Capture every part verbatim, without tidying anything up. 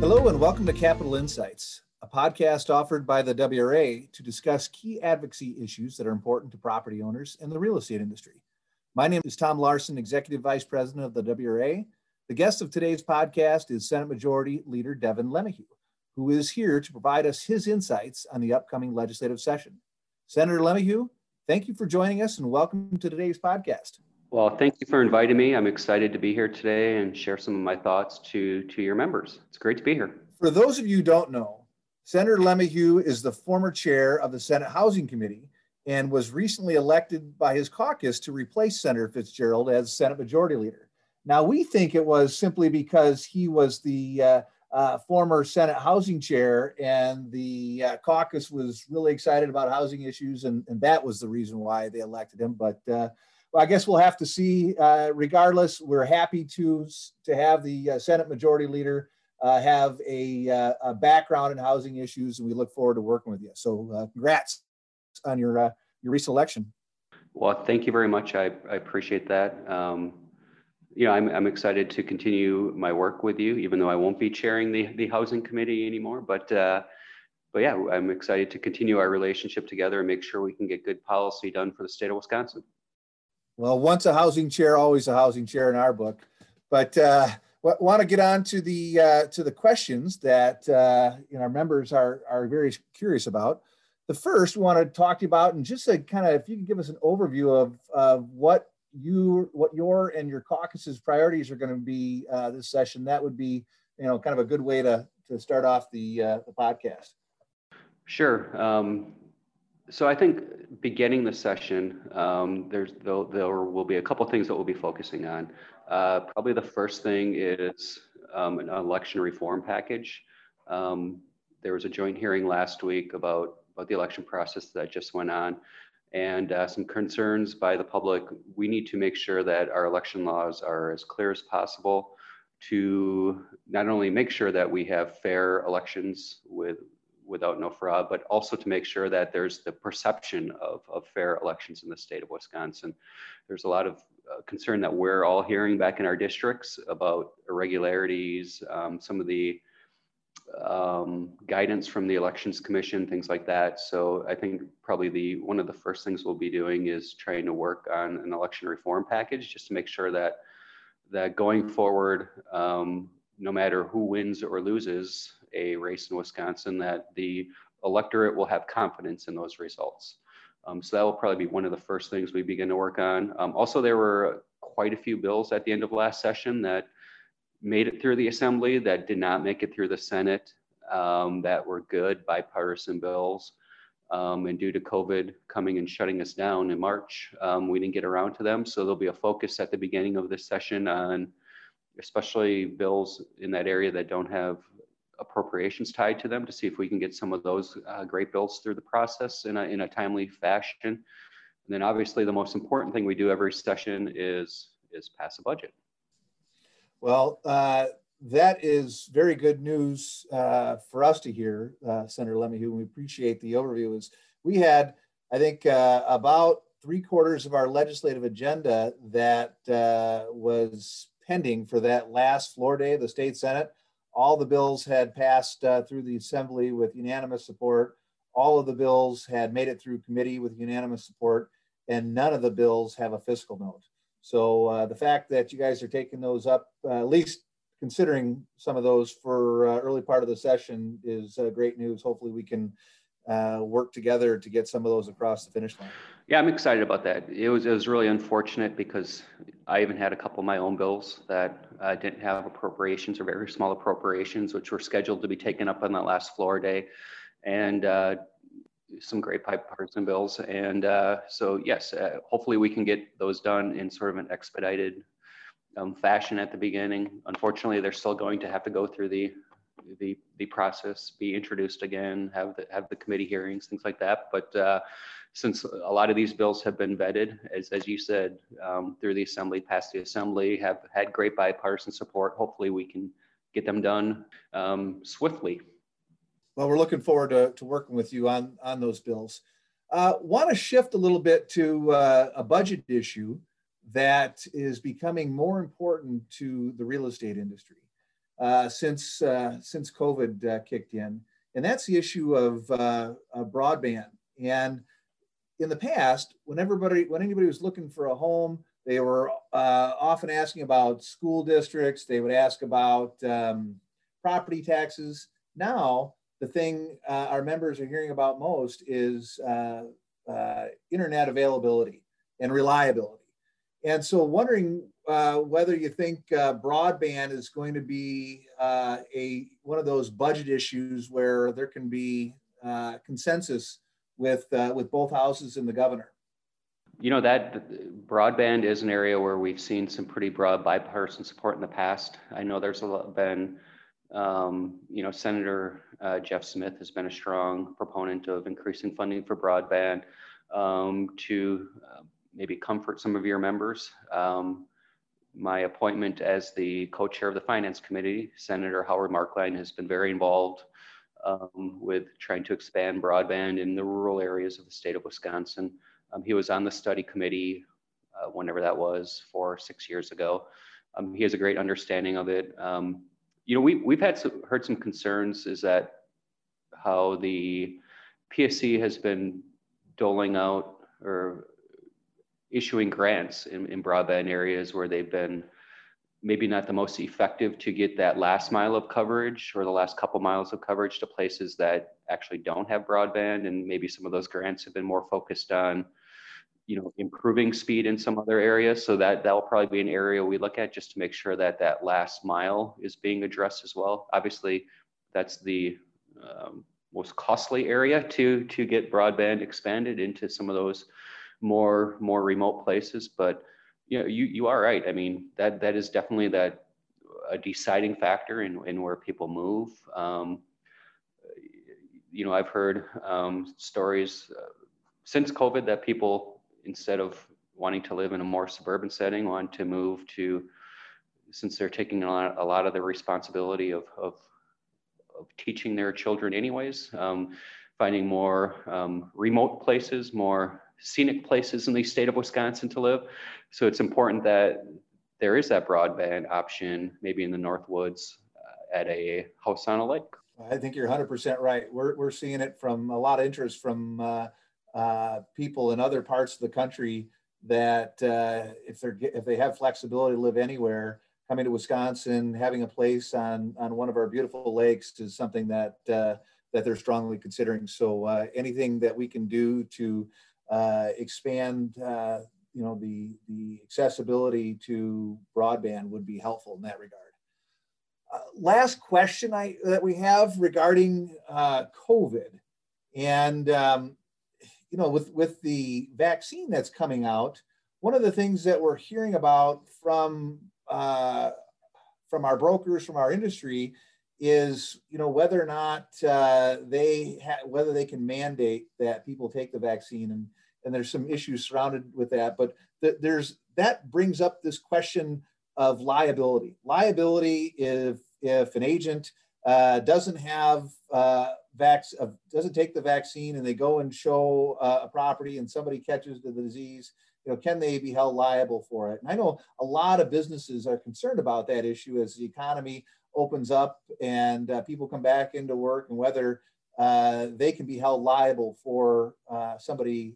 Hello and welcome to Capital Insights, a podcast offered by the W R A to discuss key advocacy issues that are important to property owners and the real estate industry. My name is Tom Larson, Executive Vice President of the W R A. The guest of today's podcast is Senate Majority Leader Devin LeMahieu, who is here to provide us his insights on the upcoming legislative session. Senator LeMahieu, thank you for joining us and welcome to today's podcast. Well, thank you for inviting me. I'm excited to be here today and share some of my thoughts to, to your members. It's great to be here. For those of you who don't know, Senator LeMahieu is the former chair of the Senate Housing Committee and was recently elected by his caucus to replace Senator Fitzgerald as Senate Majority Leader. Now, we think it was simply because he was the uh, uh, former Senate Housing Chair and the uh, caucus was really excited about housing issues, and, and that was the reason why they elected him. But uh, Well, I guess we'll have to see. Uh, regardless, we're happy to, to have the uh, Senate Majority Leader uh, have a, uh, a background in housing issues, and we look forward to working with you. So uh, congrats on your, uh, your recent election. Well, thank you very much. I, I appreciate that. Um, you know, I'm, I'm excited to continue my work with you, even though I won't be chairing the, the Housing Committee anymore. But, uh, but yeah, I'm excited to continue our relationship together and make sure we can get good policy done for the state of Wisconsin. Well, once a housing chair, always a housing chair in our book. But uh, want to get on to the uh, to the questions that uh, you know, our members are are very curious about. The first we want to talk to you about, and just a kind of, if you can give us an overview of of what you what your and your caucus's priorities are going to be uh, this session. That would be, you know, kind of a good way to to start off the uh, the podcast. Sure. Um... So I think beginning the session, um, there's, there, there will be a couple things that we'll be focusing on. Uh, probably the first thing is um, an election reform package. Um, there was a joint hearing last week about, about the election process that just went on, and uh, some concerns by the public. We need to make sure that our election laws are as clear as possible to not only make sure that we have fair elections with without no fraud, but also to make sure that there's the perception of, of fair elections in the state of Wisconsin. There's a lot of uh, concern that we're all hearing back in our districts about irregularities, um, some of the um, guidance from the Elections Commission, things like that. So I think probably the one of the first things we'll be doing is trying to work on an election reform package, just to make sure that, that going forward, um, no matter who wins or loses a race in Wisconsin, that the electorate will have confidence in those results. Um, so that will probably be one of the first things we begin to work on. Um, also, there were quite a few bills at the end of last session that made it through the Assembly, that did not make it through the Senate, um, that were good bipartisan bills. Um, and due to COVID coming and shutting us down in March, um, we didn't get around to them. So there'll be a focus at the beginning of this session on especially bills in that area that don't have appropriations tied to them, to see if we can get some of those uh, great bills through the process in a, in a timely fashion. And then obviously the most important thing we do every session is, is pass a budget. Well, uh, that is very good news uh, for us to hear, uh, Senator LeMahieu, and we appreciate the overview. Is we had, I think, uh, about three quarters of our legislative agenda that uh, was pending for that last floor day of the state Senate. All the bills had passed uh, through the Assembly with unanimous support. All of the bills had made it through committee with unanimous support, and none of the bills have a fiscal note. So uh, the fact that you guys are taking those up, uh, at least considering some of those for uh, early part of the session, is uh, great news. Hopefully we can uh, work together to get some of those across the finish line. Yeah, I'm excited about that. It was, it was really unfortunate because I even had a couple of my own bills that uh, didn't have appropriations or very small appropriations, which were scheduled to be taken up on that last floor day, and uh, some great bipartisan bills. And uh, so, yes, uh, hopefully we can get those done in sort of an expedited um, fashion at the beginning. Unfortunately, they're still going to have to go through the the, the process, be introduced again, have the, have the committee hearings, things like that. But uh, since a lot of these bills have been vetted, as, as you said, um, through the Assembly, past the Assembly, have had great bipartisan support. Hopefully we can get them done um, swiftly. Well, we're looking forward to, to working with you on, on those bills. Uh, want to shift a little bit to uh, a budget issue that is becoming more important to the real estate industry. uh, since uh, since COVID uh, kicked in, and that's the issue of, uh, of broadband. And in the past, when everybody, when anybody was looking for a home, they were uh, often asking about school districts. They would ask about um, property taxes. Now, the thing uh, our members are hearing about most is uh, uh, internet availability and reliability. And so wondering uh, whether you think uh, broadband is going to be uh, a one of those budget issues where there can be uh, consensus with, uh, with both houses and the governor. You know, that broadband is an area where we've seen some pretty broad bipartisan support in the past. I know there's a lot been, um, you know, Senator uh, Jeff Smith has been a strong proponent of increasing funding for broadband um, to uh, maybe comfort some of your members. Um, my appointment as the co-chair of the Finance Committee, Senator Howard Marklein has been very involved um, with trying to expand broadband in the rural areas of the state of Wisconsin. Um, he was on the study committee, uh, whenever that was, four or six years ago. Um, he has a great understanding of it. Um, you know, we, we've had some, heard some concerns is that how the P S C has been doling out or issuing grants in, in broadband areas where they've been maybe not the most effective to get that last mile of coverage or the last couple miles of coverage to places that actually don't have broadband. And maybe some of those grants have been more focused on, you know, improving speed in some other areas. So that that'll probably be an area we look at just to make sure that that last mile is being addressed as well. Obviously, that's the um, most costly area to, to get broadband expanded into some of those more, more remote places. But you know, you, you are right. I mean, that that is definitely that a deciding factor in, in where people move. Um, you know, I've heard um, stories uh, since COVID that people, instead of wanting to live in a more suburban setting, want to move to, since they're taking on a lot of the responsibility of, of, of teaching their children anyways, um, finding more um, remote places, more scenic places in the state of Wisconsin to live. So it's important that there is that broadband option, maybe in the North Woods uh, at a house on a lake. I think you're one hundred percent right. We're, we're seeing it from a lot of interest from uh, uh, people in other parts of the country that uh, if they're if they have flexibility to live anywhere, coming to Wisconsin, having a place on, on one of our beautiful lakes is something that, uh, that they're strongly considering. So uh, anything that we can do to Uh, expand, uh, you know, the, the accessibility to broadband would be helpful in that regard. Uh, last question I, that we have regarding uh, COVID, and, um, you know, with, with the vaccine that's coming out, one of the things that we're hearing about from, uh, from our brokers, from our industry, is, you know, whether or not uh, they ha- whether they can mandate that people take the vaccine, and and there's some issues surrounded with that. But th- there's that brings up this question of liability. Liability if if an agent uh, doesn't have uh, vac- uh, doesn't take the vaccine, and they go and show uh, a property, and somebody catches the disease. You know, can they be held liable for it? And I know a lot of businesses are concerned about that issue as the economy opens up and uh, people come back into work, and whether uh, they can be held liable for uh, somebody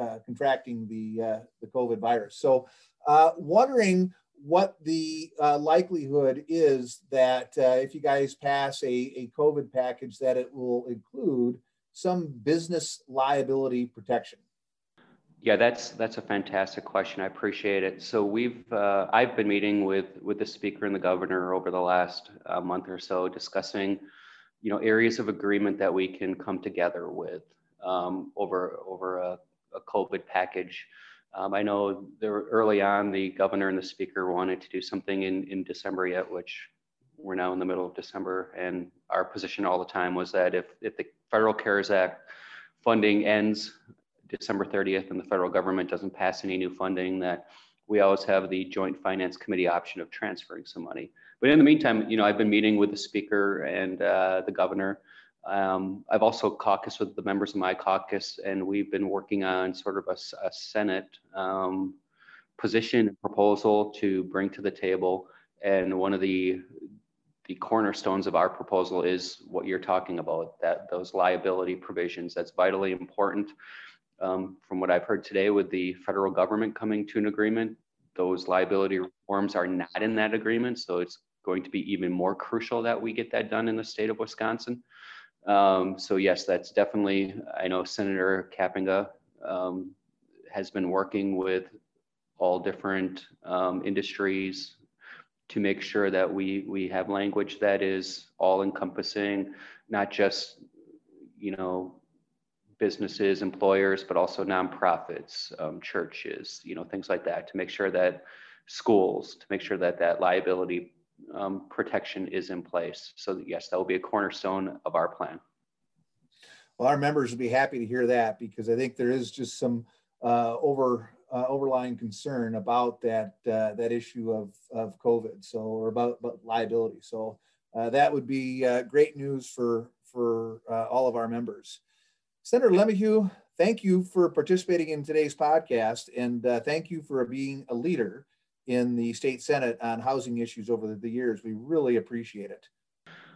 uh, contracting the uh, the COVID virus. So uh, wondering what the uh, likelihood is that uh, if you guys pass a, a COVID package, that it will include some business liability protection. Yeah, that's that's a fantastic question. I appreciate it. So we've uh, I've been meeting with with the speaker and the governor over the last uh, month or so, discussing, you know, areas of agreement that we can come together with um, over over a, a COVID package. Um, I know there early on the governor and the speaker wanted to do something in in December yet, which we're now in the middle of December, and our position all the time was that if if the federal CARES Act funding ends December thirtieth and the federal government doesn't pass any new funding, that we always have the Joint Finance Committee option of transferring some money. But in the meantime, you know, I've been meeting with the speaker and uh, the governor. Um, I've also caucused with the members of my caucus, and we've been working on sort of a, a Senate um, position and proposal to bring to the table. And one of the the cornerstones of our proposal is what you're talking about, that those liability provisions. That's vitally important. Um, from what I've heard today, with the federal government coming to an agreement, those liability reforms are not in that agreement. So it's going to be even more crucial that we get that done in the state of Wisconsin. Um, so yes, that's definitely, I know Senator Kapenga um, has been working with all different um, industries to make sure that we, we have language that is all encompassing, not just, you know, businesses, employers, but also nonprofits, um, churches, you know, things like that, to make sure that schools, to make sure that that liability um, protection is in place. So that, yes, that will be a cornerstone of our plan. Well, our members would be happy to hear that, because I think there is just some uh, over uh, overlying concern about that uh, that issue of, of COVID, so, or about, about liability. So uh, that would be uh, great news for, for uh, all of our members. Senator LeMahieu, thank you for participating in today's podcast, and uh, thank you for being a leader in the state Senate on housing issues over the years. We really appreciate it.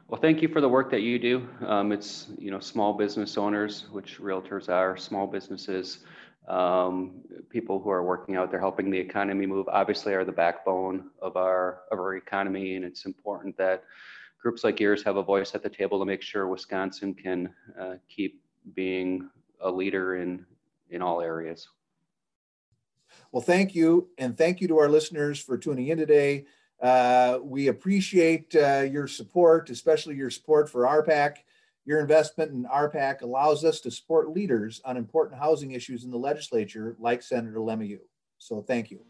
Well, thank you for the work that you do. Um, it's, you know, small business owners, which realtors are, small businesses, um, people who are working out there helping the economy move, obviously are the backbone of our, of our economy. And it's important that groups like yours have a voice at the table to make sure Wisconsin can uh, keep being a leader in, in all areas. Well, thank you. And thank you to our listeners for tuning in today. Uh, we appreciate uh, your support, especially your support for R PAC. Your investment in R PAC allows us to support leaders on important housing issues in the legislature, like Senator LeMahieu. So thank you.